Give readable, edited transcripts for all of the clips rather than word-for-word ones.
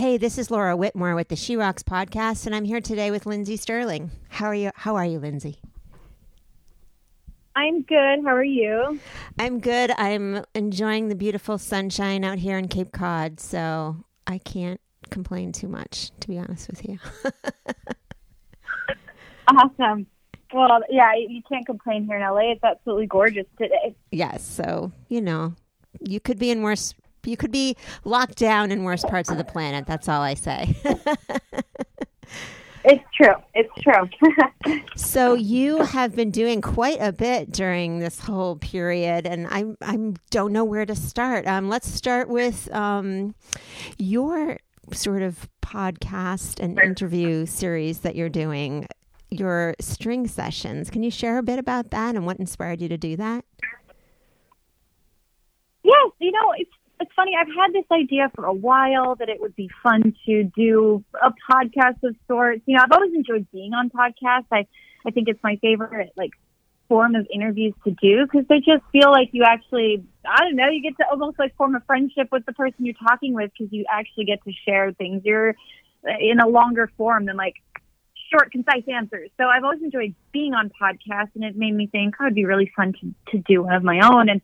Hey, this is Laura Whitmore with the She Rocks podcast, and I'm here today with Lindsay Sterling. How are you, Lindsay? I'm good. How are you? I'm good. I'm enjoying the beautiful sunshine out here in Cape Cod, so I can't complain too much, to be honest with you. Awesome. Well, yeah, you can't complain here in LA. It's absolutely gorgeous today. Yes, so, you know, you could be locked down in worse parts of the planet. That's all I say. It's true. So you have been doing quite a bit during this whole period, and I don't know where to start. Let's start with your sort of podcast and interview series that you're doing, your String Sessions. Can you share a bit about that and what inspired you to do that? Yes, you know, it's funny. I've had this idea for a while that it would be fun to do a podcast of sorts. You know, I've always enjoyed being on podcasts. I think it's my favorite, like, form of interviews to do because they just feel like you actually, I don't know, you get to almost, like, form a friendship with the person you're talking with because you actually get to share things. You're in a longer form than, like, short, concise answers. So I've always enjoyed being on podcasts, and it made me think, oh, it'd be really fun to do one of my own. And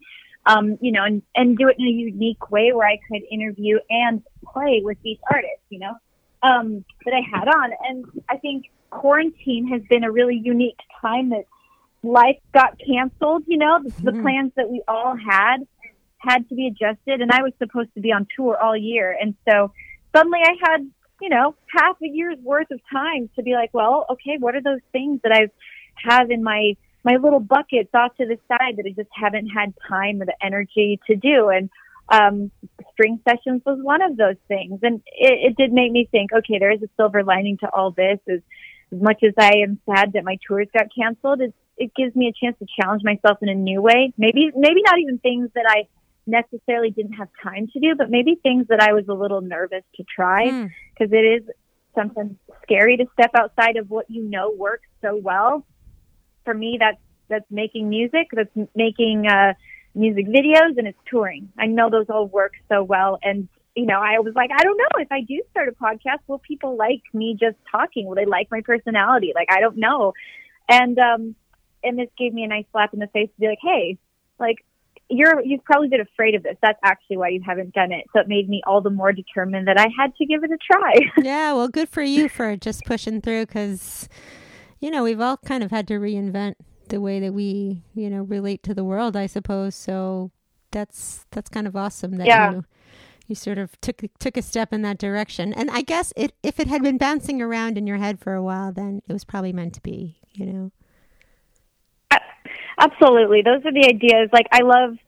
you know, and do it in a unique way where I could interview and play with each artist, you know, that I had on. And I think quarantine has been a really unique time that life got canceled, you know, the plans that we all had to be adjusted. And I was supposed to be on tour all year. And so suddenly I had, you know, half a year's worth of time to be like, well, okay, what are those things that I have in my little buckets off to the side that I just haven't had time or the energy to do. And String Sessions was one of those things. And it did make me think, okay, there is a silver lining to all this. As much as I am sad that my tours got canceled, it gives me a chance to challenge myself in a new way. Maybe not even things that I necessarily didn't have time to do, but maybe things that I was a little nervous to try because it is sometimes scary to step outside of what you know works so well. For me, that's making music, that's making music videos, and it's touring. I know those all work so well. And, you know, I was like, I don't know, if I do start a podcast, will people like me just talking? Will they like my personality? Like, I don't know. And this gave me a nice slap in the face to be like, hey, like, you've probably been afraid of this. That's actually why you haven't done it. So it made me all the more determined that I had to give it a try. Yeah, well, good for you for just pushing through because... You know, we've all kind of had to reinvent the way that we, you know, relate to the world, I suppose. So that's kind of awesome that you sort of took a step in that direction. And I guess if it had been bouncing around in your head for a while, then it was probably meant to be, you know. Absolutely. Those are the ideas. Like, I love,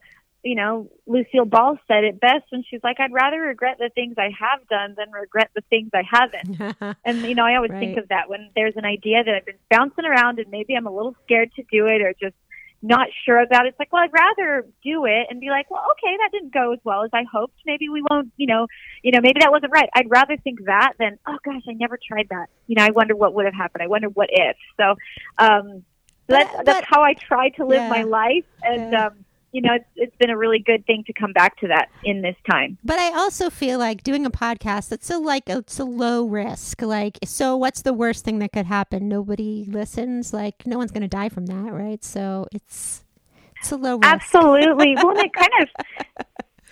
you know, Lucille Ball said it best when she's like, I'd rather regret the things I have done than regret the things I haven't. And, you know, I always think of that when there's an idea that I've been bouncing around and maybe I'm a little scared to do it or just not sure about it. It's like, well, I'd rather do it and be like, well, okay, that didn't go as well as I hoped. Maybe we won't, you know, maybe that wasn't right. I'd rather think that than, oh gosh, I never tried that. You know, I wonder what would have happened. I wonder what if. So that's how I try to live my life. And, you know, it's been a really good thing to come back to that in this time. But I also feel like doing a podcast, it's a low risk. Like, so what's the worst thing that could happen? Nobody listens. Like, no one's going to die from that, right? So it's a low risk. Absolutely. Well, that kind of...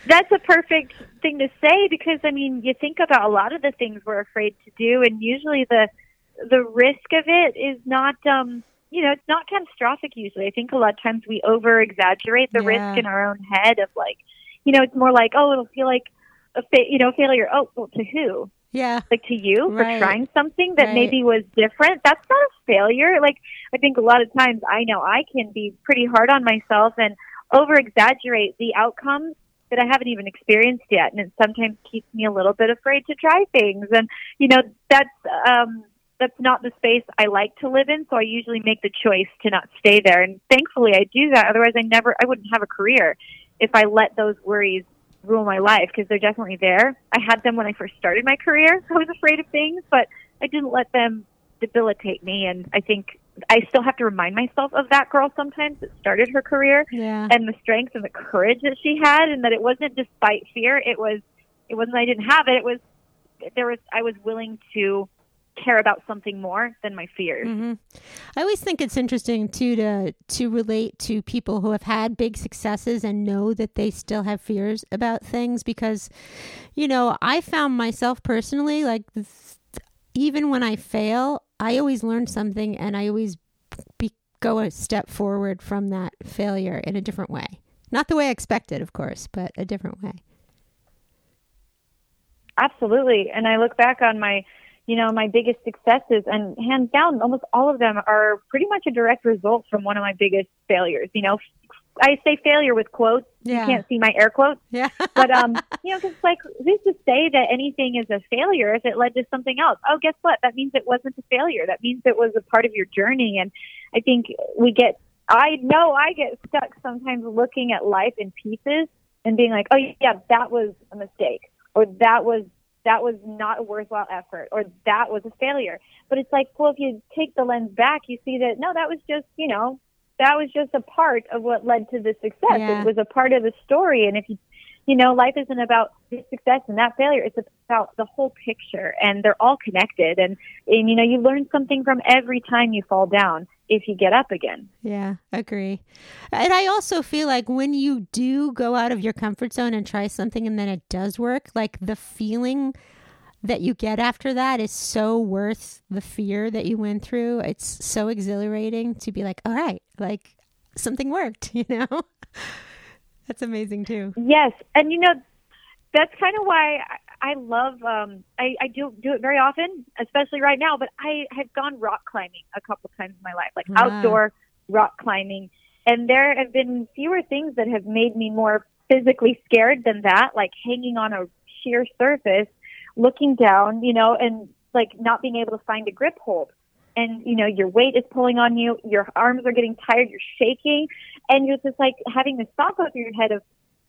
That's a perfect thing to say because, I mean, you think about a lot of the things we're afraid to do, and usually the risk of it is not... you know, it's not catastrophic usually. I think a lot of times we over-exaggerate the risk in our own head of like, you know, it's more like, oh, it'll feel like a failure. Oh, well, to who? Yeah. Like to you for trying something that maybe was different. That's not a failure. Like, I think a lot of times I know I can be pretty hard on myself and over-exaggerate the outcomes that I haven't even experienced yet. And it sometimes keeps me a little bit afraid to try things. And, you know, that's not the space I like to live in, so I usually make the choice to not stay there. And thankfully I do that. Otherwise I wouldn't have a career if I let those worries rule my life, because they're definitely there. I had them when I first started my career. I was afraid of things, but I didn't let them debilitate me. And I think I still have to remind myself of that girl sometimes that started her career and the strength and the courage that she had, and that it wasn't despite fear. It wasn't I didn't have it. It was, I was willing to care about something more than my fears. Mm-hmm. I always think it's interesting too to relate to people who have had big successes and know that they still have fears about things, because, you know, I found myself personally, like, even when I fail, I always learn something, and I always go a step forward from that failure in a different way. Not the way I expected, of course, but a different way. Absolutely. And I look back on my biggest successes, and hands down, almost all of them are pretty much a direct result from one of my biggest failures. You know, I say failure with quotes. Yeah. You can't see my air quotes. Yeah. But, because, like, who's to say that anything is a failure if it led to something else? Oh, guess what? That means it wasn't a failure. That means it was a part of your journey. And I think I get stuck sometimes looking at life in pieces and being like, oh, yeah, that was a mistake, or that was not a worthwhile effort, or that was a failure. But it's like, well, if you take the lens back, you see that, no, that was just, you know, that was just a part of what led to the success. Yeah. It was a part of the story. And if you know, life isn't about this success and that failure. It's about the whole picture, and they're all connected. And, you know, you learn something from every time you fall down if you get up again. Yeah, agree. And I also feel like when you do go out of your comfort zone and try something and then it does work, like, the feeling that you get after that is so worth the fear that you went through. It's so exhilarating to be like, all right, like, something worked, you know? That's amazing too. Yes. And, you know, that's kind of why I love, I do it very often, especially right now, but I have gone rock climbing a couple times in my life, like outdoor rock climbing. And there have been fewer things that have made me more physically scared than that, like hanging on a sheer surface, looking down, you know, and like not being able to find a grip hold. And, you know, your weight is pulling on you, your arms are getting tired, you're shaking, and you're just like having this thought go through your head of,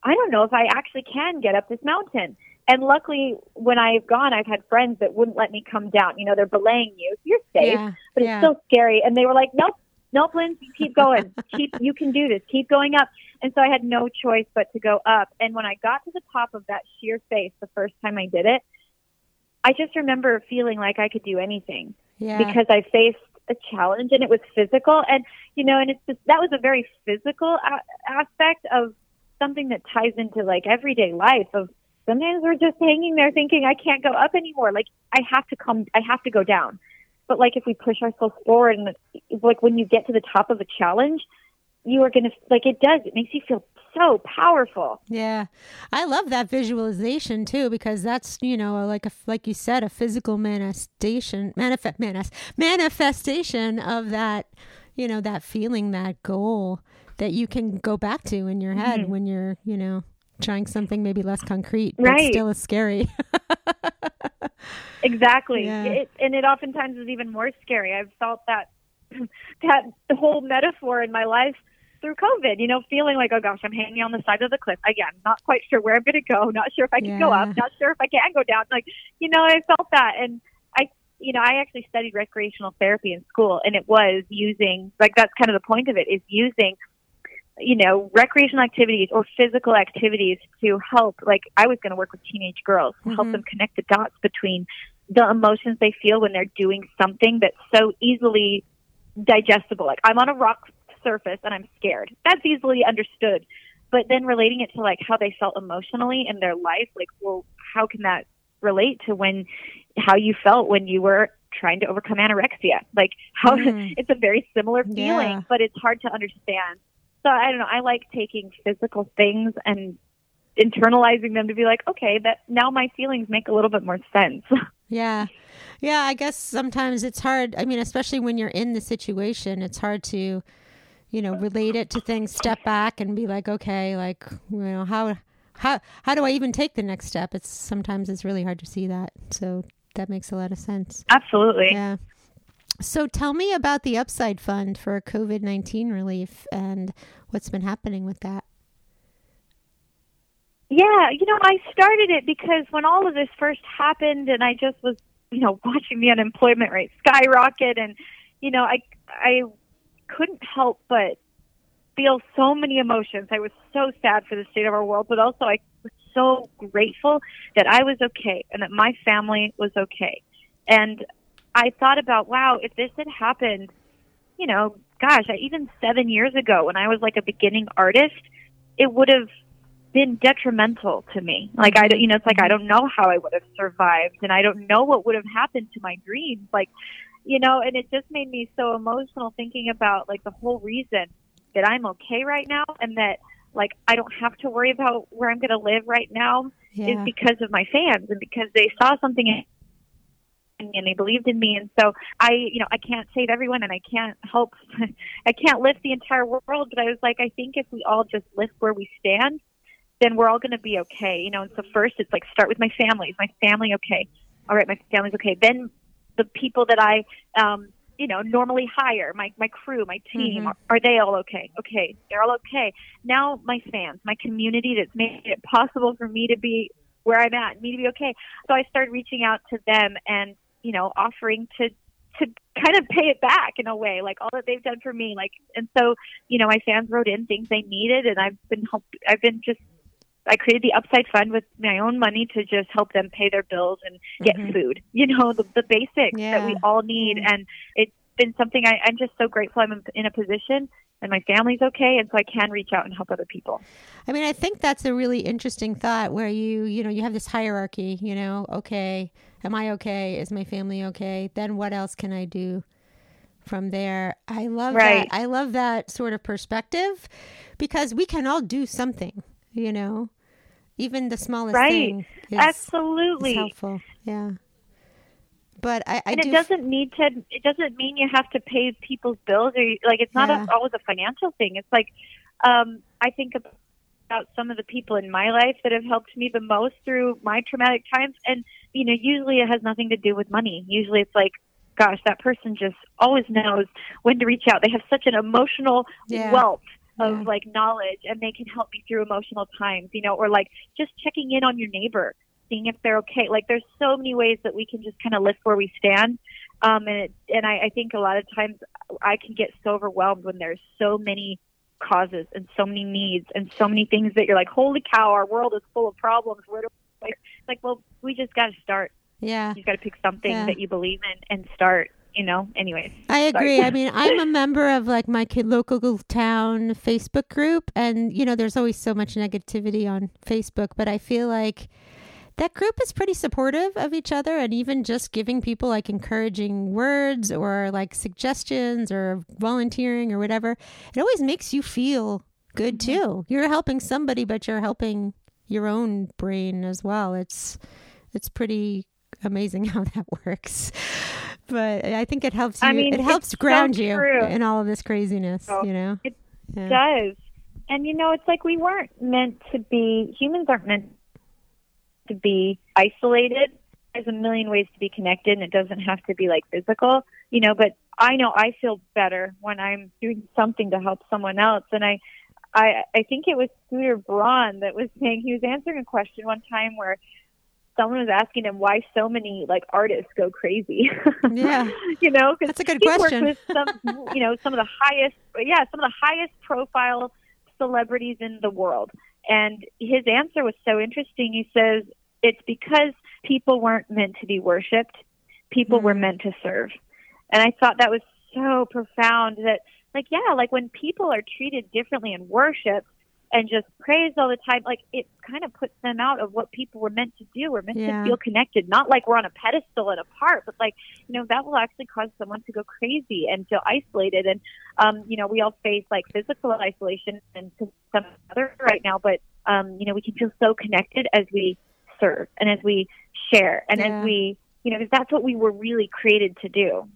I don't know if I actually can get up this mountain. And luckily, when I've gone, I've had friends that wouldn't let me come down. You know, they're belaying you. You're safe, but it's still scary. And they were like, nope, Lynn, keep going. You can do this. Keep going up. And so I had no choice but to go up. And when I got to the top of that sheer face the first time I did it, I just remember feeling like I could do anything. Yeah. Because I faced a challenge, and it was physical, and, you know, and it's just, that was a very physical aspect of something that ties into like everyday life of sometimes we're just hanging there thinking I can't go up anymore. Like I have to go down. But like if we push ourselves forward, and like when you get to the top of a challenge, you are going to, like, it makes you feel so powerful. Yeah. I love that visualization too, because that's, you know, like you said, a physical manifestation of that, you know, that feeling, that goal that you can go back to in your head when you're, you know, trying something maybe less concrete, but still is scary. Exactly. Yeah. It oftentimes is even more scary. I've felt that whole metaphor in my life through COVID, you know, feeling like, oh gosh, I'm hanging on the side of the cliff. Again, not quite sure where I'm going to go. Not sure if I can go up. Not sure if I can go down. Like, you know, I felt that. And I actually studied recreational therapy in school, and it was using, like, that's kind of the point of it, is using, you know, recreational activities or physical activities to help. Like, I was going to work with teenage girls to help them connect the dots between the emotions they feel when they're doing something that's so easily digestible. Like, I'm on a rock surface and I'm scared. That's easily understood. But then relating it to like how they felt emotionally in their life, like, well, how can that relate to how you felt when you were trying to overcome anorexia? Like, how it's a very similar feeling, but it's hard to understand. So I don't know. I like taking physical things and internalizing them to be like, okay, that now my feelings make a little bit more sense. Yeah. I guess sometimes it's hard. I mean, especially when you're in the situation, it's hard to, you know, relate it to things, step back and be like, okay, like, you know, how do I even take the next step? Sometimes it's really hard to see that. So that makes a lot of sense. Absolutely. Yeah. So tell me about the Upside Fund for COVID-19 relief and what's been happening with that. Yeah, you know, I started it because when all of this first happened and I just was, you know, watching the unemployment rate skyrocket, and, you know, I couldn't help but feel so many emotions. I was so sad for the state of our world, but also I was so grateful that I was okay and that my family was okay. And I thought about, wow, if this had happened, you know, gosh, even 7 years ago when I was like a beginning artist, it would have been detrimental to me. Like, I don't, you know, it's like, I don't know how I would have survived, and I don't know what would have happened to my dreams. Like, you know, and it just made me so emotional thinking about like the whole reason that I'm okay right now, and that like I don't have to worry about where I'm going to live right now is because of my fans and because they saw something in me and they believed in me. And so I, you know, I can't save everyone, and I can't help, I can't lift the entire world, but I was like, I think if we all just lift where we stand, then we're all going to be okay. You know, and so first it's like, start with my family. Is my family okay? All right, my family's okay. Then the people that I, you know, normally hire, my crew, my team, are they all okay? Okay, they're all okay. Now my fans, my community that's made it possible for me to be where I'm at, me to be okay. So I started reaching out to them and, you know, offering to kind of pay it back in a way, like all that they've done for me. Like, and so, you know, my fans wrote in things they needed, and I created the Upside Fund with my own money to just help them pay their bills and get food, you know, the basics that we all need. And it's been something I'm just so grateful I'm in a position and my family's okay. And so I can reach out and help other people. I mean, I think that's a really interesting thought where you know, you have this hierarchy, you know, okay, am I okay? Is my family okay? Then what else can I do from there? I love that. I love that sort of perspective, because we can all do something, you know. Even the smallest thing is, absolutely, is helpful. Yeah. But it doesn't mean you have to pay people's bills, or like, it's not always a financial thing. It's like, I think about some of the people in my life that have helped me the most through my traumatic times. And, you know, usually it has nothing to do with money. Usually it's like, gosh, that person just always knows when to reach out. They have such an emotional wealth of like knowledge, and they can help me through emotional times, you know, or like just checking in on your neighbor, seeing if they're okay. Like, there's so many ways that we can just kind of lift where we stand. I think a lot of times I can get so overwhelmed when there's so many causes and so many needs and so many things that you're like, holy cow, our world is full of problems. Where do we, like, well, we just got to start. Yeah. You've got to pick something that you believe in and start. You know, anyways. I agree. I mean, I'm a member of like my local town Facebook group, and, you know, there's always so much negativity on Facebook, but I feel like that group is pretty supportive of each other, and even just giving people like encouraging words or like suggestions or volunteering or whatever, it always makes you feel good too. You're helping somebody, but you're helping your own brain as well. It's pretty amazing how that works. But I think it helps you. I mean, it helps ground so you in all of this craziness, you know? It does. And, you know, it's like we weren't meant to be, humans aren't meant to be isolated. There's a million ways to be connected, and it doesn't have to be like physical, you know, but I know I feel better when I'm doing something to help someone else. And I think it was Scooter Braun that was saying, he was answering a question one time where someone was asking him why so many like artists go crazy. Yeah. You know, cause that's a good question. He worked with some, you know, some of the highest profile celebrities in the world. And his answer was so interesting. He says, it's because people weren't meant to be worshiped. People were meant to serve. And I thought that was so profound that like, yeah, like when people are treated differently and worshiped, and just praise all the time, like it kind of puts them out of what people were meant to do. We're meant to feel connected, not like we're on a pedestal and apart, but like, you know, that will actually cause someone to go crazy and feel isolated. And, you know, we all face like physical isolation and some other right now, but, you know, we can feel so connected as we serve and as we share and as we, you know, because that's what we were really created to do.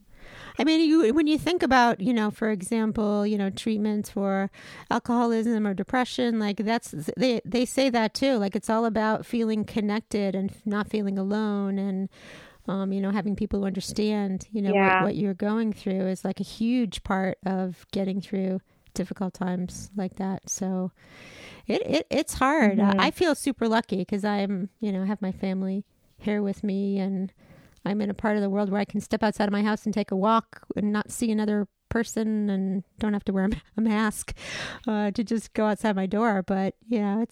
I mean, when you think about, you know, for example, you know, treatments for alcoholism or depression, like that's, they say that too. Like it's all about feeling connected and not feeling alone, and, you know, having people who understand, you know, what you're going through is like a huge part of getting through difficult times like that. So it's hard. Mm-hmm. I feel super lucky because I'm, you know, have my family here with me, and I'm in a part of the world where I can step outside of my house and take a walk and not see another person and don't have to wear a mask to just go outside my door. But, yeah,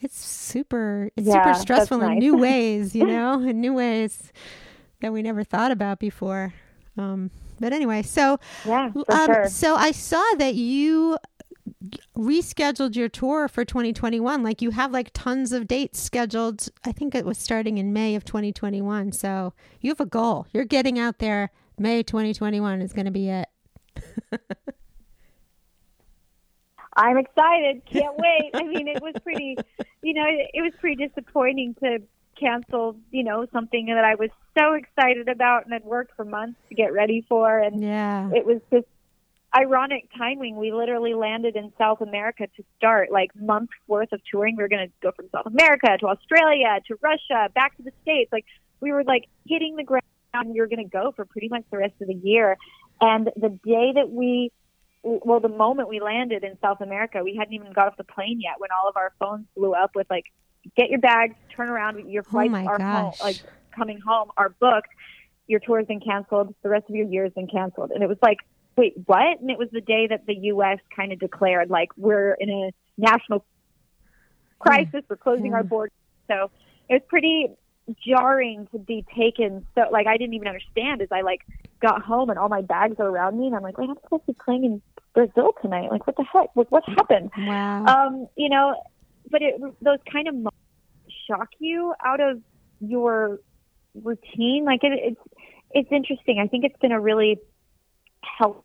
It's super stressful in new ways, in new ways that we never thought about before. But anyway, so yeah, sure. So I saw that you rescheduled your tour for 2021. Like you have like tons of dates scheduled. I think it was starting in May of 2021. So you have a goal. You're getting out there. May 2021 is going to be it. I'm excited. Can't wait. I mean, it was pretty, pretty disappointing to cancel, something that I was so excited about and had worked for months to get ready for. And it was just ironic timing. We literally landed in South America to start like months worth of touring. We were going to go from South America to Australia, to Russia, back to the States. Like we were like hitting the ground and we were going to go for pretty much the rest of the year. And the day that the moment we landed in South America, we hadn't even got off the plane yet when all of our phones blew up with like, get your bags, turn around, your flights are home, like coming home, are booked, your tour has been canceled, the rest of your year has been canceled. And it was like, wait, what? And it was the day that the U.S. kind of declared like, we're in a national crisis, we're closing our borders. So it was pretty jarring to be taken. So like, I didn't even understand as I like got home and all my bags are around me and I'm like, wait, I'm supposed to be playing in Brazil tonight. Like, what the heck? What happened? Wow. But those kind of moments shock you out of your routine. Like it's interesting. I think it's been a really healthy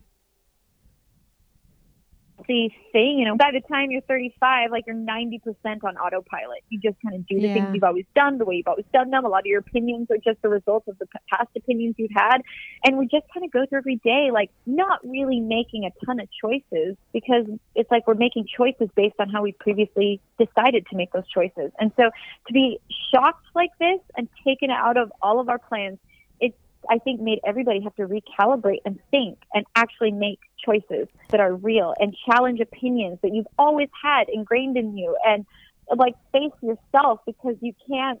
thing. By the time you're 35, like you're 90% on autopilot. You just kind of do the things you've always done, the way you've always done them. A lot of your opinions are just the results of the past opinions you've had. And we just kind of go through every day, like not really making a ton of choices because it's like we're making choices based on how we previously decided to make those choices. And so to be shocked like this and taken out of all of our plans, it's, I think, made everybody have to recalibrate and think and actually make choices that are real and challenge opinions that you've always had ingrained in you and like face yourself because you can't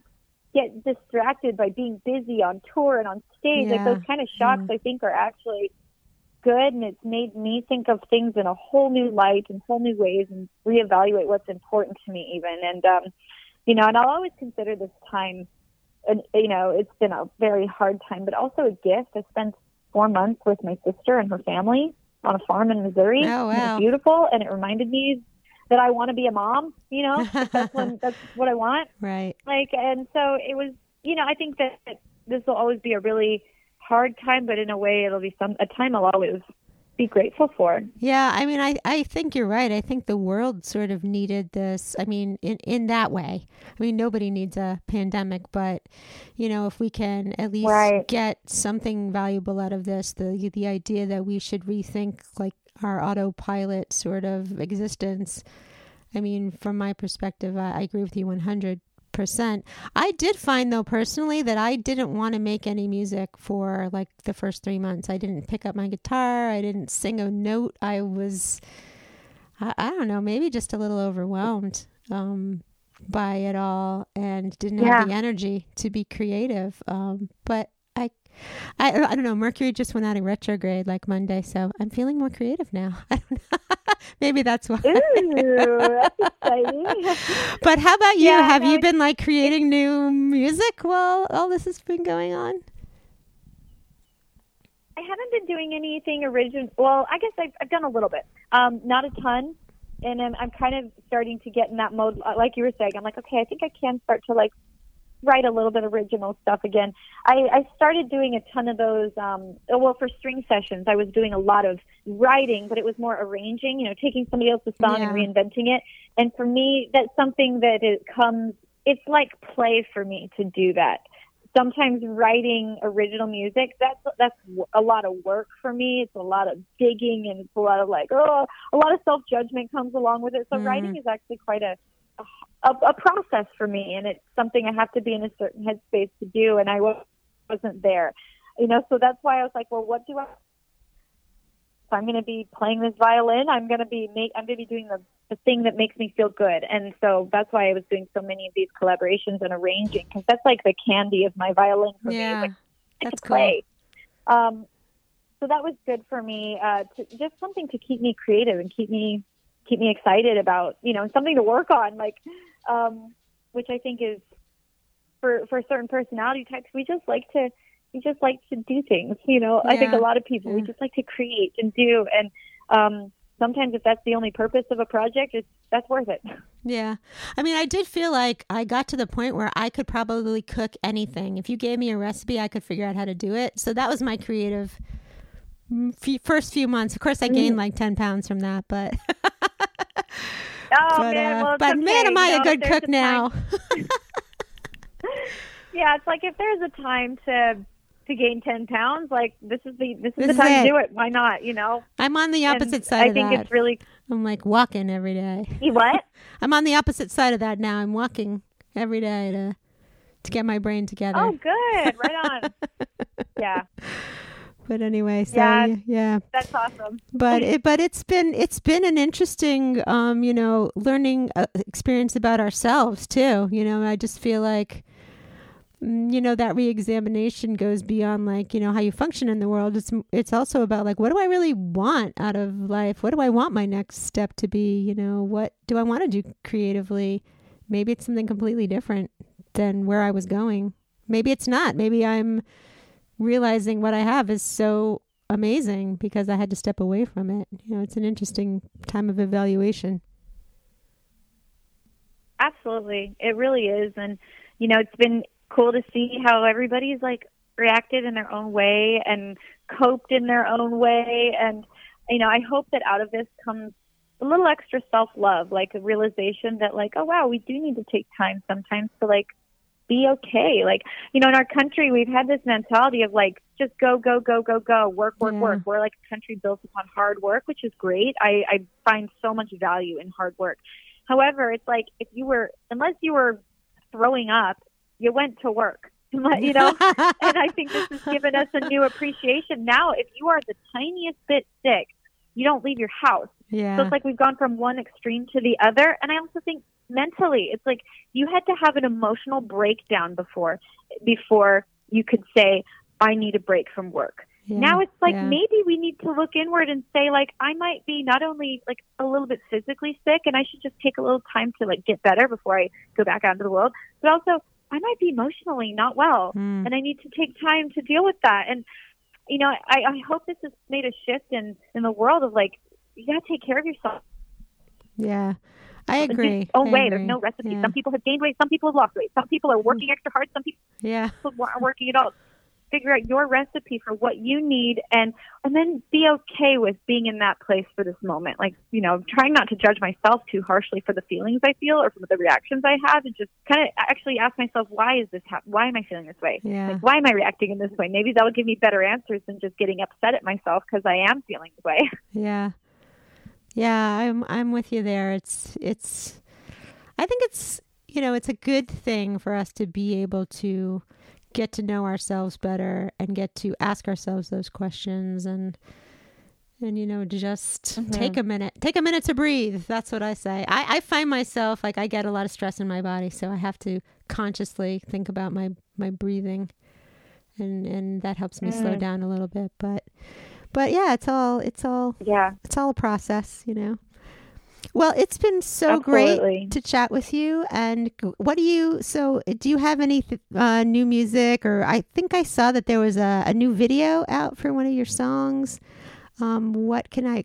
get distracted by being busy on tour and on stage. Like those kind of shocks I think are actually good, and it's made me think of things in a whole new light and whole new ways and reevaluate what's important to me even. And and I'll always consider this time, and it's been a very hard time, but also a gift. I spent 4 months with my sister and her family on a farm in Missouri. Oh, wow. And it was beautiful, and it reminded me that I want to be a mom, that's what I want. Right. Like, and so it was, I think that this will always be a really hard time, but in a way it'll be a time I'll always be grateful for. Yeah. I mean, I think you're right. I think the world sort of needed this. I mean, in that way, I mean, nobody needs a pandemic, but if we can at least get something valuable out of this, the idea that we should rethink like our autopilot sort of existence. I mean, from my perspective, I agree with you 100%. I did find though personally that I didn't want to make any music for like the first 3 months. I didn't pick up my guitar. I didn't sing a note. I was, I don't know, maybe just a little overwhelmed by it all and didn't have the energy to be creative. But I don't know. Mercury just went out in retrograde like Monday, so I'm feeling more creative now. I don't know. Maybe that's why. Ooh, that's exciting. But how about you? Have you been like creating new music while all this has been going on? I haven't been doing anything original. Well, I guess I've done a little bit, not a ton. And I'm kind of starting to get in that mode, like you were saying. I'm like, okay, I think I can start to like write a little bit of original stuff again. I started doing a ton of those, for String Sessions, I was doing a lot of writing, but it was more arranging, taking somebody else's song and reinventing it. And for me, that's something that it's like play for me to do that. Sometimes writing original music, that's a lot of work for me. It's a lot of digging and it's a lot of like, a lot of self-judgment comes along with it. So writing is actually quite a process for me, and it's something I have to be in a certain headspace to do, and I wasn't there, so that's why I was like, well, what do I, if I'm going to be playing this violin, I'm going to be doing the thing that makes me feel good. And so that's why I was doing so many of these collaborations and arranging, because that's like the candy of my violin for me. Like, that's cool. Play. So that was good for me, just something to keep me creative and keep me excited about, something to work on. Like, which I think is for certain personality types. We just like to do things, you know. Yeah. I think a lot of people, we just like to create and do, and sometimes if that's the only purpose of a project, that's worth it. Yeah. I mean, I did feel like I got to the point where I could probably cook anything. If you gave me a recipe, I could figure out how to do it. So that was my creative first few months. Of course, I gained like 10 pounds from that, but... man, am I a good cook now. Yeah, it's like if there's a time to gain 10 pounds, like this is the time to do it. Why not, you know? I'm on the opposite side of that. I think it's really... I'm like walking every day. You what? I'm on the opposite side of that now. I'm walking every day to get my brain together. Oh, good. Right on. Yeah. But anyway, so yeah. That's awesome. But it's been an interesting, learning experience about ourselves too. You know, I just feel like, that reexamination goes beyond like, how you function in the world. It's also about like, what do I really want out of life? What do I want my next step to be? What do I want to do creatively? Maybe it's something completely different than where I was going. Maybe it's not. Maybe I'm realizing what I have is so amazing because I had to step away from it. It's an interesting time of evaluation. Absolutely. It really is. And, it's been cool to see how everybody's like reacted in their own way and coped in their own way, and I hope that out of this comes a little extra self-love, like a realization that like, oh wow, we do need to take time sometimes to like be okay. Like, in our country we've had this mentality of like just go, work. We're like a country built upon hard work, which is great. I find so much value in hard work. However, it's like unless you were throwing up, you went to work, and I think this has given us a new appreciation. Now, if you are the tiniest bit sick, you don't leave your house. Yeah. So it's like we've gone from one extreme to the other. And I also think mentally, it's like you had to have an emotional breakdown before you could say, I need a break from work. Yeah. Now it's like maybe we need to look inward and say, like, I might be not only like a little bit physically sick and I should just take a little time to like get better before I go back out into the world, but also I might be emotionally not well, and I need to take time to deal with that. And, I hope this has made a shift in the world of like, you got to take care of yourself. Yeah, I agree. Oh, wait, there's no recipe. Yeah. Some people have gained weight. Some people have lost weight. Some people are working extra hard. Some people aren't working at all. Figure out your recipe for what you need and then be okay with being in that place for this moment. Like, trying not to judge myself too harshly for the feelings I feel or for the reactions I have, and just kind of actually ask myself, why is this why am I feeling this way? Yeah. Like, why am I reacting in this way? Maybe that would give me better answers than just getting upset at myself because I am feeling this way. Yeah. Yeah, I'm with you there. I think it's a good thing for us to be able to get to know ourselves better and get to ask ourselves those questions and just take a minute to breathe. That's what I say. I find myself like I get a lot of stress in my body, so I have to consciously think about my breathing and that helps me slow down a little bit, but yeah, it's all a process, Well, it's been so great to chat with you. And do you have any new music? Or I think I saw that there was a new video out for one of your songs. What can I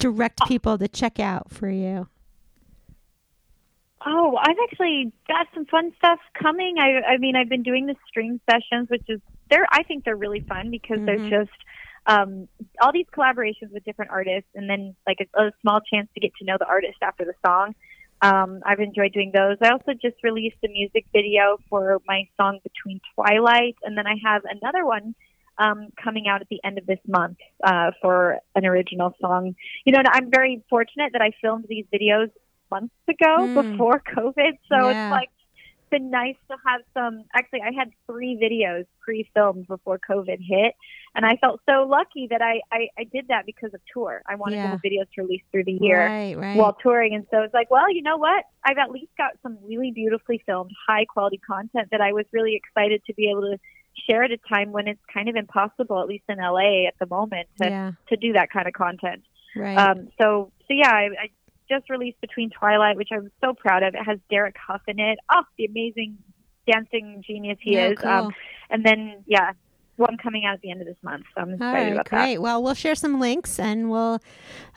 direct people to check out for you? Oh, I've actually got some fun stuff coming. I've been doing the string sessions, which is I think they're really fun because they're just all these collaborations with different artists, and then like a small chance to get to know the artist after the song. I've enjoyed doing those. I also just released a music video for my song Between Twilight, and then I have another one coming out at the end of this month for an original song. I'm very fortunate that I filmed these videos months ago before COVID, so it's like been nice to have some. Actually, I had 3 videos pre-filmed before COVID hit, and I felt so lucky that I did that because of tour. I wanted the videos to release through the year while touring, and so it's like, well, you know what? I've at least got some really beautifully filmed, high-quality content that I was really excited to be able to share at a time when it's kind of impossible, at least in LA at the moment, to do that kind of content. Right. So yeah, I just released Between Twilight, which I'm so proud of. It has Derek Huff in it. Oh, the amazing dancing genius he is. Cool. And then, yeah, one coming out at the end of this month. So I'm excited about that. All right, great. Well, we'll share some links and we'll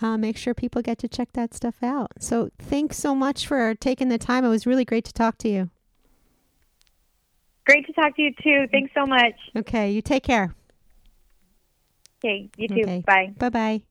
make sure people get to check that stuff out. So thanks so much for taking the time. It was really great to talk to you. Great to talk to you, too. Thanks so much. Okay, you take care. Okay, you too. Okay. Bye. Bye-bye.